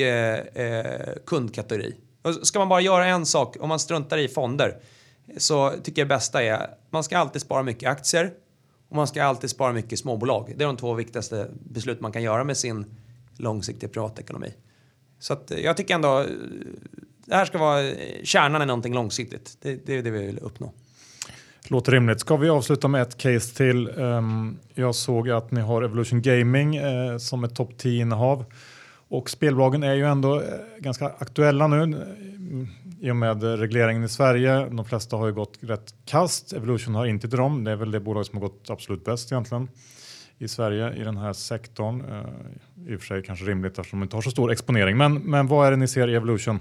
kundkategori. Och ska man bara göra en sak om man struntar i fonder så tycker jag det bästa är att man ska alltid spara mycket aktier och man ska alltid spara mycket småbolag. Det är de 2 viktigaste beslut man kan göra med sin långsiktig privatekonomi. Så att jag tycker ändå det här ska vara kärnan i någonting långsiktigt. Det är det vi vill uppnå. Låter rimligt. Ska vi avsluta med ett case till? Jag såg att ni har Evolution Gaming som ett topp 10-innehav. Och spelbolagen är ju ändå ganska aktuella nu i och med regleringen i Sverige. De flesta har ju gått rätt kast. Evolution har inte till dem. Det är väl det bolag som har gått absolut bäst egentligen i Sverige i den här sektorn. I och för sig kanske rimligt eftersom de inte har så stor exponering. Men vad är det ni ser i Evolution?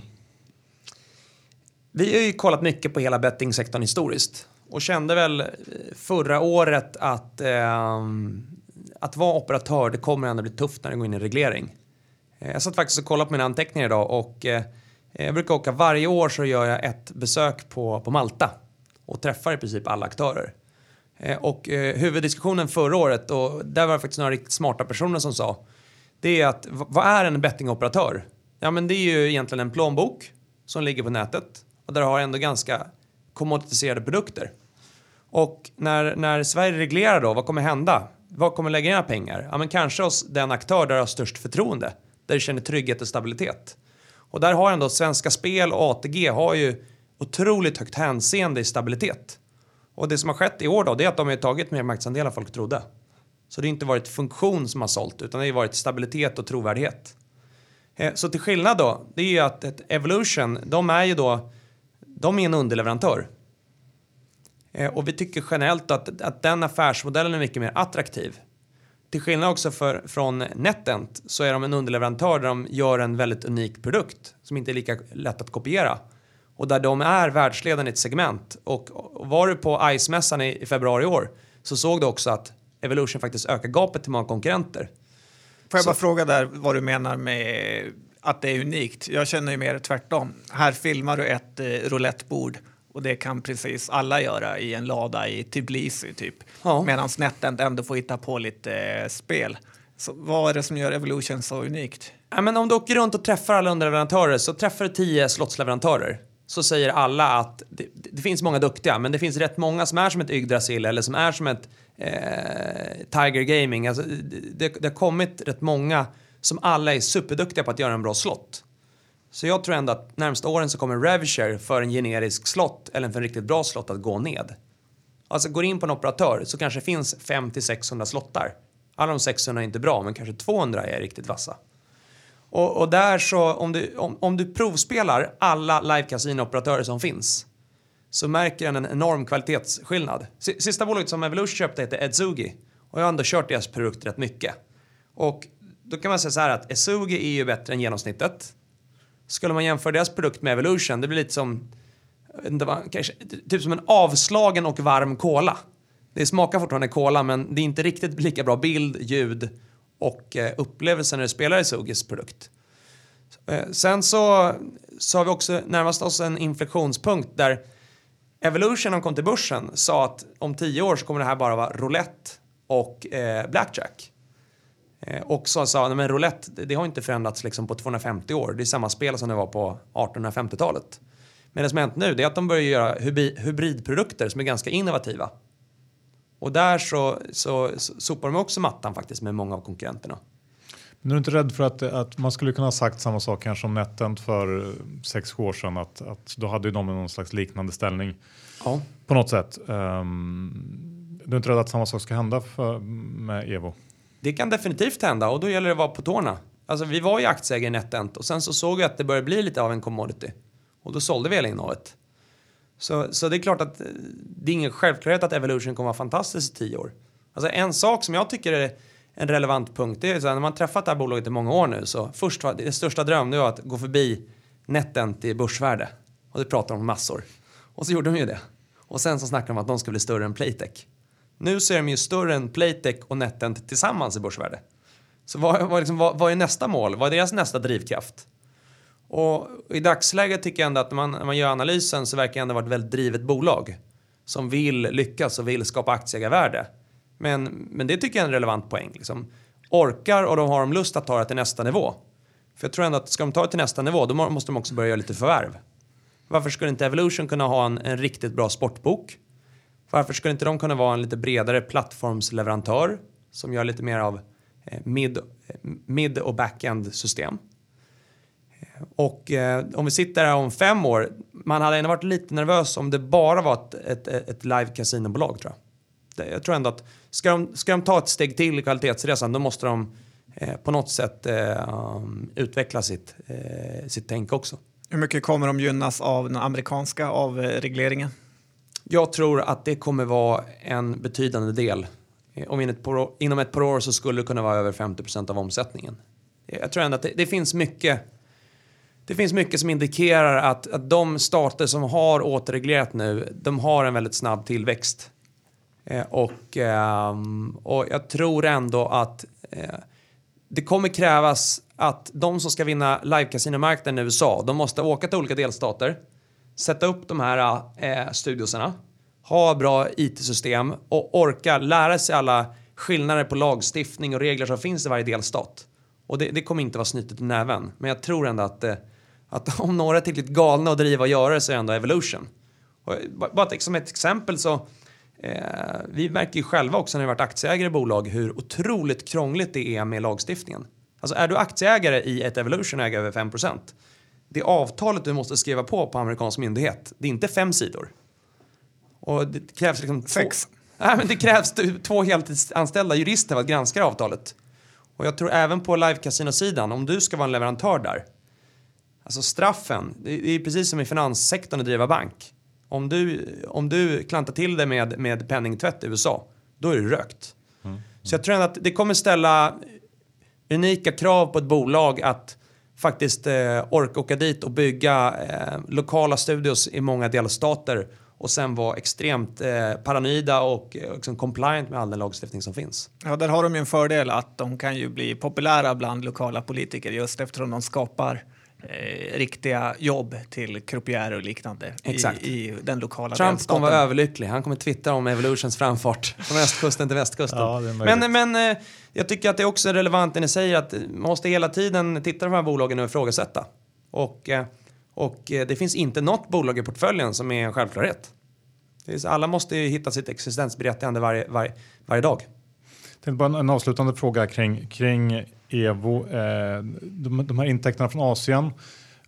Vi har ju kollat mycket på hela bettingsektorn historiskt. Och kände väl förra året att vara operatör det kommer ändå bli tufft när det går in i reglering. Jag satt faktiskt och kollade på mina anteckningar idag och jag brukar åka varje år så gör jag ett besök på Malta och träffar i princip alla aktörer. Och huvuddiskussionen förra året och där var det faktiskt några riktigt smarta personer som sa det är att vad är en bettingoperatör? Ja men det är ju egentligen en plånbok som ligger på nätet och där har ändå ganska kommoditiserade produkter. Och när Sverige reglerar då, vad kommer hända? Vad kommer lägga in pengar? Ja men kanske hos den aktör där har störst förtroende. Där du känner trygghet och stabilitet. Och där har ändå Svenska Spel och ATG har ju otroligt högt hänseende i stabilitet. Och det som har skett i år då, det är att de har tagit mer marknadsandelar folk trodde. Så det har inte varit funktion som har sålt utan det har varit stabilitet och trovärdighet. Så till skillnad då, det är ju att Evolution, de är en underleverantör. Och vi tycker generellt att den affärsmodellen är mycket mer attraktiv. Till skillnad också från NetEnt så är de en underleverantör där de gör en väldigt unik produkt som inte är lika lätt att kopiera. Och där de är världsledande i ett segment. Och var du på ICE-mässan i februari i år så såg du också att Evolution faktiskt ökar gapet till många konkurrenter. Får jag bara fråga där vad du menar med att det är unikt. Jag känner ju mer tvärtom. Här filmar du ett roulettebord och det kan precis alla göra i en lada i Tbilisi typ. Ja. Medan NetEnt ändå får hitta på lite spel. Så vad är det som gör Evolution så unikt? Ja, men om du åker runt och träffar alla underleverantörer, så träffar du 10 slottsleverantörer. Så säger alla att det finns många duktiga, men det finns rätt många som är som ett Yggdrasil eller som är som ett Tiger Gaming. Alltså, det har kommit rätt många som alla är superduktiga på att göra en bra slott. Så jag tror ändå att närmsta åren så kommer RevShare för en generisk slott eller för en riktigt bra slott att gå ned. Alltså går in på en operatör så kanske det finns 50-600 slottar. Alla de 600 är inte bra, men kanske 200 är riktigt vassa. Och där så, om du provspelar alla live-casino-operatörer som finns, så märker den en enorm kvalitetsskillnad. Sista bolaget som Evolution köpte heter Ezugi. Och jag har ändå kört deras produkt rätt mycket. Och då kan man säga så här att Ezugi är ju bättre än genomsnittet. Skulle man jämföra deras produkt med Evolution, det blir lite som, kanske, typ som en avslagen och varm cola. Det smakar fortfarande cola, men det är inte riktigt lika bra bild, ljud och upplevelsen när du spelar Ezugis produkt. Sen så har vi också närmast oss en inflektionspunkt där Evolution, när de kom till börsen, sa att om 10 år så kommer det här bara vara roulette och blackjack. Och så sa han, men roulette, det har inte förändrats liksom på 250 år. Det är samma spel som det var på 1850-talet. Men det som har hänt nu, det är att de börjar göra hybridprodukter som är ganska innovativa. Och där så sopar de också mattan faktiskt med många av konkurrenterna. Men är du inte rädd för att man skulle kunna ha sagt samma sak kanske om NetEnt för 6-7 år sedan? Att då hade ju de någon slags liknande ställning på något sätt. Du är inte rädd att samma sak ska hända med Evo? Det kan definitivt hända, och då gäller det att vara på tårna. Alltså vi var ju aktieägare i NetEnt och sen så såg jag att det började bli lite av en commodity. Och då sålde vi hela innehavet. Så det är klart att det är ingen självklarhet att Evolution kommer vara fantastiskt i 10 år. Alltså en sak som jag tycker är en relevant punkt, det är så här, när man träffat det här bolaget i många år nu, så först var det största dröm nu att gå förbi NetEnt i börsvärde. Och det pratade om massor. Och så gjorde de ju det. Och sen så snackade de om att de skulle bli större än Playtech. Nu ser de ju större än Playtech och NetEnt tillsammans i börsvärde. Så vad är nästa mål? Vad är deras nästa drivkraft? Och i dagsläget tycker jag ändå att när man gör analysen så verkar det ändå vara ett väldigt drivet bolag som vill lyckas och vill skapa aktieägarvärde. Men det tycker jag är en relevant poäng. Liksom. Orkar och de har lust att ta det till nästa nivå. För jag tror ändå att ska de ta det till nästa nivå, då måste de också börja göra lite förvärv. Varför skulle inte Evolution kunna ha en riktigt bra sportbok? Varför skulle inte de kunna vara en lite bredare plattformsleverantör som gör lite mer av mid- och back-end-system? Och om vi sitter här om 5 år, man hade ändå varit lite nervös om det bara var ett live-casinobolag, tror jag. Jag tror ändå att ska de ta ett steg till i kvalitetsresan, då måste de på något sätt utveckla sitt tänk också. Hur mycket kommer de gynnas av den amerikanska avregleringen? Jag tror att det kommer vara en betydande del. Inom ett par år så skulle det kunna vara över 50% av omsättningen. Jag tror ändå att det finns mycket. Det finns mycket som indikerar att de stater som har återreglerat nu, de har en väldigt snabb tillväxt. Och jag tror ändå att det kommer krävas att de som ska vinna live-casinomarknaden i USA, de måste åka till olika delstater, sätta upp de här studioserna, ha bra IT-system och orka lära sig alla skillnader på lagstiftning och regler som finns i varje delstat. Och det kommer inte vara snyttet i näven. Men jag tror ändå att om några är tillräckligt galna att driva och göra det, så är ändå Evolution. Och bara som ett exempel så, vi märker ju själva också när vi varit aktieägare i bolag hur otroligt krångligt det är med lagstiftningen. Alltså är du aktieägare i ett Evolution och äger över 5%, det avtalet du måste skriva på amerikansk myndighet, det är inte 5 sidor. Och det krävs liksom 6. Nej, men det krävs 2 heltidsanställda jurister för att granska avtalet. Och jag tror även på live-casino-sidan, om du ska vara en leverantör där, alltså straffen, det är precis som i finanssektorn att driva bank. Om du klantar till det med penningtvätt i USA, då är det rökt. Så jag tror att det kommer ställa unika krav på ett bolag att faktiskt orka åka dit och bygga lokala studios i många delstater och sen vara extremt paranoida och liksom compliant med all den lagstiftning som finns. Ja, där har de ju en fördel att de kan ju bli populära bland lokala politiker just eftersom de skapar riktiga jobb till croupier och liknande. Exakt. I den lokala Trump delstaten. Kommer vara överlycklig. Han kommer twittra om Evolutions framfart från östkusten till västkusten. Ja, men jag tycker att det också är relevant när ni säger att man måste hela tiden titta på de här bolagen och ifrågasätta. Och det finns inte något bolag i portföljen som är en självklarhet. Alla måste ju hitta sitt existensberättigande varje dag. Tänk bara en avslutande fråga kring Evo. De här intäkterna från Asien,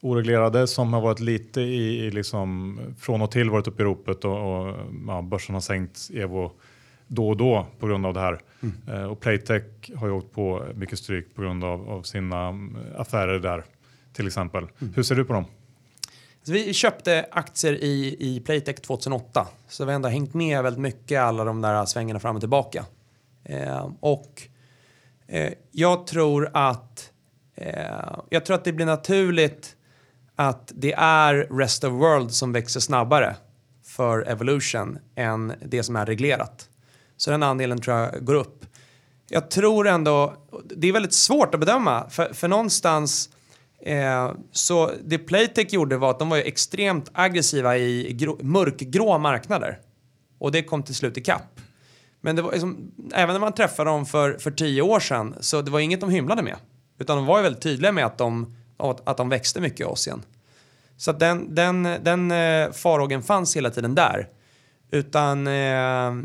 oreglerade, som har varit lite i liksom, från och till varit upp i ropet och börsen har sänkt Evo då och då på grund av det här. Mm. Och Playtech har ju åkt på mycket stryk på grund av sina affärer där till exempel. Mm. Hur ser du på dem? Vi köpte aktier i Playtech 2008. Så vi ändå hängt med väldigt mycket alla de där svängarna fram och tillbaka. Jag tror att det blir naturligt att det är rest of world som växer snabbare för Evolution än det som är reglerat. Så den andelen tror jag går upp. Jag tror ändå, det är väldigt svårt att bedöma för någonstans. Så det Playtech gjorde var att de var ju extremt aggressiva i mörkgrå marknader. Och det kom till slut i kapp. Men det var liksom, även när man träffade dem för 10 år sedan, så det var inget de hymlade med. Utan de var ju väldigt tydliga med att de växte mycket i Asien. Så att den farhågen fanns hela tiden där. Utan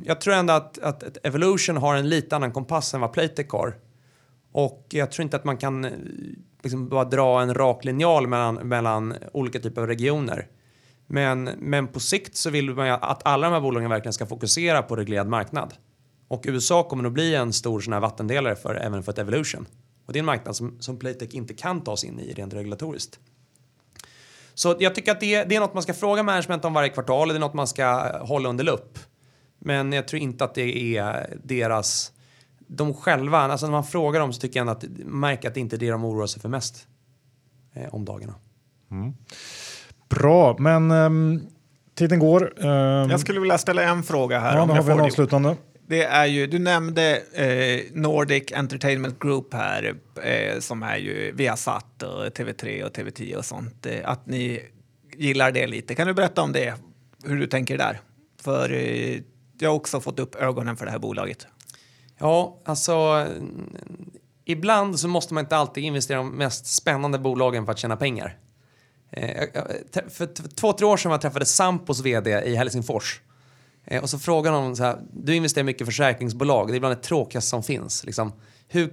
jag tror ändå att Evolution har en lite annan kompass än vad Playtech har. Och jag tror inte att man kan liksom bara dra en rak linjal mellan olika typer av regioner. Men på sikt så vill man att alla de här bolagen verkligen ska fokusera på reglerad marknad. Och USA kommer att bli en stor sån här vattendelare även för ett Evolution. Och det är en marknad som Playtech inte kan ta sig in i rent regulatoriskt. Så jag tycker att det är något man ska fråga management om varje kvartal. Det är något man ska hålla under lupp. Men jag tror inte att det är deras... De själva, alltså när man frågar dem så tycker jag att märker att det inte är det de oroar sig för mest om dagarna. Mm. Bra, men tiden går. Jag skulle vilja ställa en fråga här. Ja, om jag får avslutande. Det är ju, du nämnde Nordic Entertainment Group här som är ju Viasat och TV3 och TV10 och sånt. Att ni gillar det lite. Kan du berätta om det? Hur du tänker där? För jag har också fått upp ögonen för det här bolaget. Ja, alltså ibland så måste man inte alltid investera i de mest spännande bolagen för att tjäna pengar. För 2-3 år sedan jag träffade Sampos vd i Helsingfors. Och så frågade han så här, du investerar mycket i försäkringsbolag. Det är ibland det tråkigaste som finns. Liksom,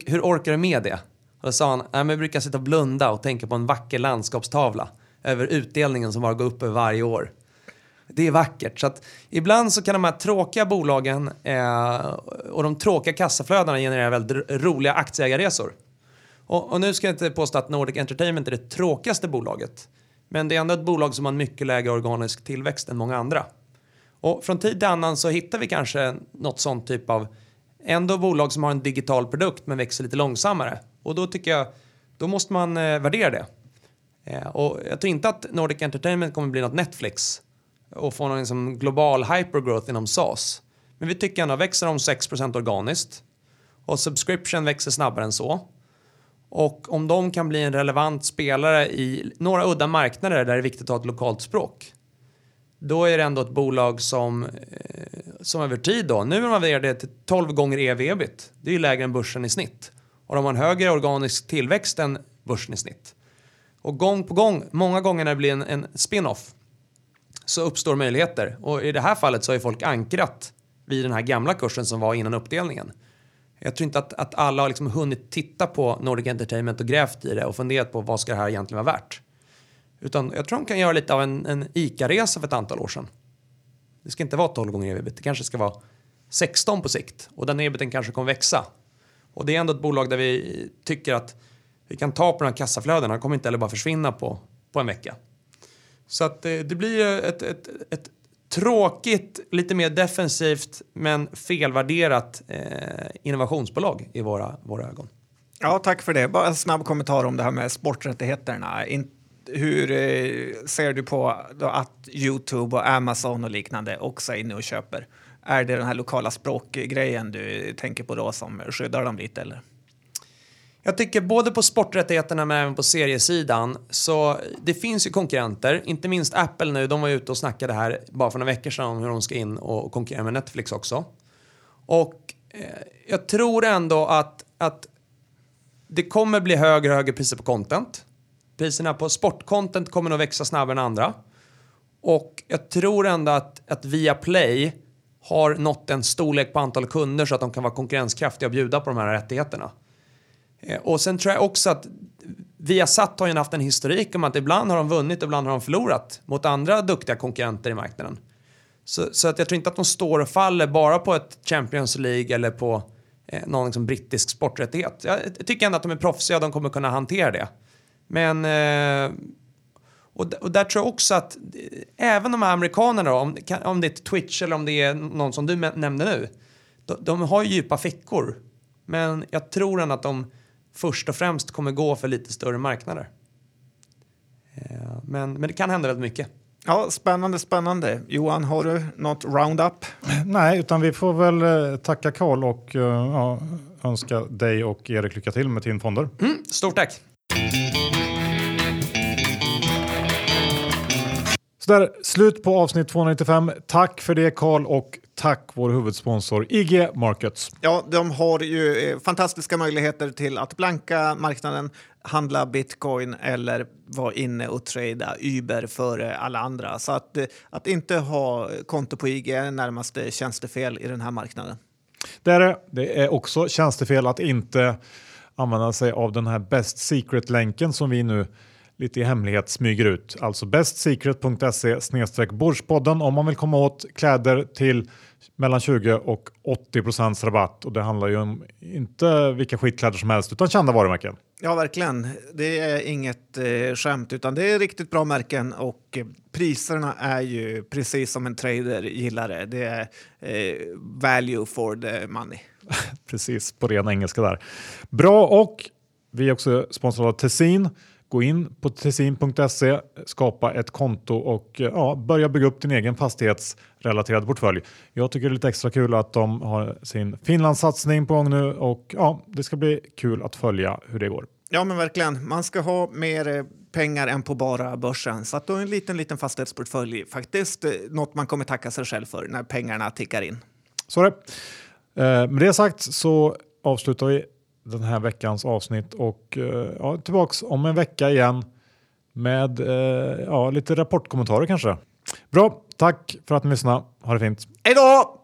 hur orkar du med det? Och då sa han, men jag brukar sitta och blunda och tänka på en vacker landskapstavla över utdelningen som bara går upp över varje år. Det är vackert. Så att ibland så kan de här tråkiga bolagen och de tråkiga kassaflödena generera väldigt roliga aktieägarresor. Och nu ska jag inte påstå att Nordic Entertainment är det tråkigaste bolaget. Men det är ändå ett bolag som har mycket lägre organisk tillväxt än många andra. Och från tid till annan så hittar vi kanske något sånt typ av ändå bolag som har en digital produkt men växer lite långsammare. Och då tycker jag, då måste man värdera det. Och jag tror inte att Nordic Entertainment kommer bli något Netflix och få någon liksom global hypergrowth inom SaaS. Men vi tycker ändå växer de 6% organiskt. Och subscription växer snabbare än så. Och om de kan bli en relevant spelare i några udda marknader där det är viktigt att ha ett lokalt språk. Då är det ändå ett bolag som över tid då. Nu har man värderat det till 12 gånger EV/EBIT. Det är ju lägre än börsen i snitt. Och de har en högre organisk tillväxt än börsen i snitt. Och gång på gång, många gånger när det blir en spin-off, så uppstår möjligheter. Och i det här fallet så har ju folk ankrat vid den här gamla kursen som var innan uppdelningen. Jag tror inte att alla har liksom hunnit titta på Nordic Entertainment och grävt i det och funderat på vad ska det här egentligen vara värt. Utan jag tror de kan göra lite av en ICA-resa för ett antal år sedan. Det ska inte vara 12 gånger EBIT. Det kanske ska vara 16 på sikt. Och den EBITen kanske kommer växa. Och det är ändå ett bolag där vi tycker att vi kan ta på de här kassaflödena. De kommer inte heller bara försvinna på en vecka. Så att det blir ett tråkigt, lite mer defensivt men felvärderat innovationsbolag i våra ögon. Ja, tack för det. Bara en snabb kommentar om det här med sporträttigheterna. Hur ser du på då att YouTube och Amazon och liknande också är inne och köper? Är det den här lokala språkgrejen du tänker på då som skyddar dem lite eller? Jag tycker både på sporträttigheterna men även på seriesidan, så det finns ju konkurrenter, inte minst Apple nu, de var ute och snackade här bara för några veckor sedan om hur de ska in och konkurrera med Netflix också. Och jag tror ändå att det kommer bli högre och högre priser på content. Priserna på sportcontent kommer nog växa snabbare än andra. Och jag tror ändå att Viaplay har nått en storlek på antal kunder så att de kan vara konkurrenskraftiga och bjuda på de här rättigheterna. Och sen tror jag också att Viasat har ju haft en historik om att ibland har de vunnit och ibland har de förlorat mot andra duktiga konkurrenter i marknaden. Så att jag tror inte att de står och faller bara på ett Champions League eller på någon liksom brittisk sporträttighet. Jag tycker ändå att de är proffsiga och de kommer kunna hantera det. Men och där tror jag också att även de här amerikanerna då, om det är Twitch eller om det är någon som du nämnde nu, de har ju djupa fickor. Men jag tror ändå att de först och främst kommer gå för lite större marknader. Men det kan hända väldigt mycket. Ja, spännande. Johan, har du något roundup? Nej, utan vi får väl tacka Carl och önska dig och Erik lycka till med TIN Fonder. Stort tack! Sådär, slut på avsnitt 295. Tack för det, Carl, och tack vår huvudsponsor IG Markets. Ja, de har ju fantastiska möjligheter till att blanka marknaden, handla bitcoin eller vara inne och trada Uber före alla andra. Så att inte ha konto på IG är närmaste tjänstefel i den här marknaden. Det är också tjänstefel att inte använda sig av den här Best Secret-länken som vi nu lite i hemlighet smyger ut. Alltså bestsecret.se/Börspodden om man vill komma åt kläder till mellan 20 och 80% rabatt. Och det handlar ju om inte vilka skitkläder som helst utan kända varumärken. Ja, verkligen. Det är inget skämt utan det är riktigt bra märken och priserna är ju precis som en trader gillar det. Det är value for the money. Precis, på ren engelska där. Bra, och vi är också sponsrade av Tessin. Gå in på tessin.se, skapa ett konto och börja bygga upp din egen fastighetsrelaterad portfölj. Jag tycker det är lite extra kul att de har sin Finlandssatsning på gång nu och det ska bli kul att följa hur det går. Ja, men verkligen. Man ska ha mer pengar än på bara börsen. Så att då är en liten fastighetsportfölj faktiskt något man kommer tacka sig själv för när pengarna tickar in. Så det. Med det sagt så avslutar vi den här veckans avsnitt och tillbaks om en vecka igen med lite rapportkommentarer kanske. Bra, tack för att ni lyssnade. Ha det fint. Hej då!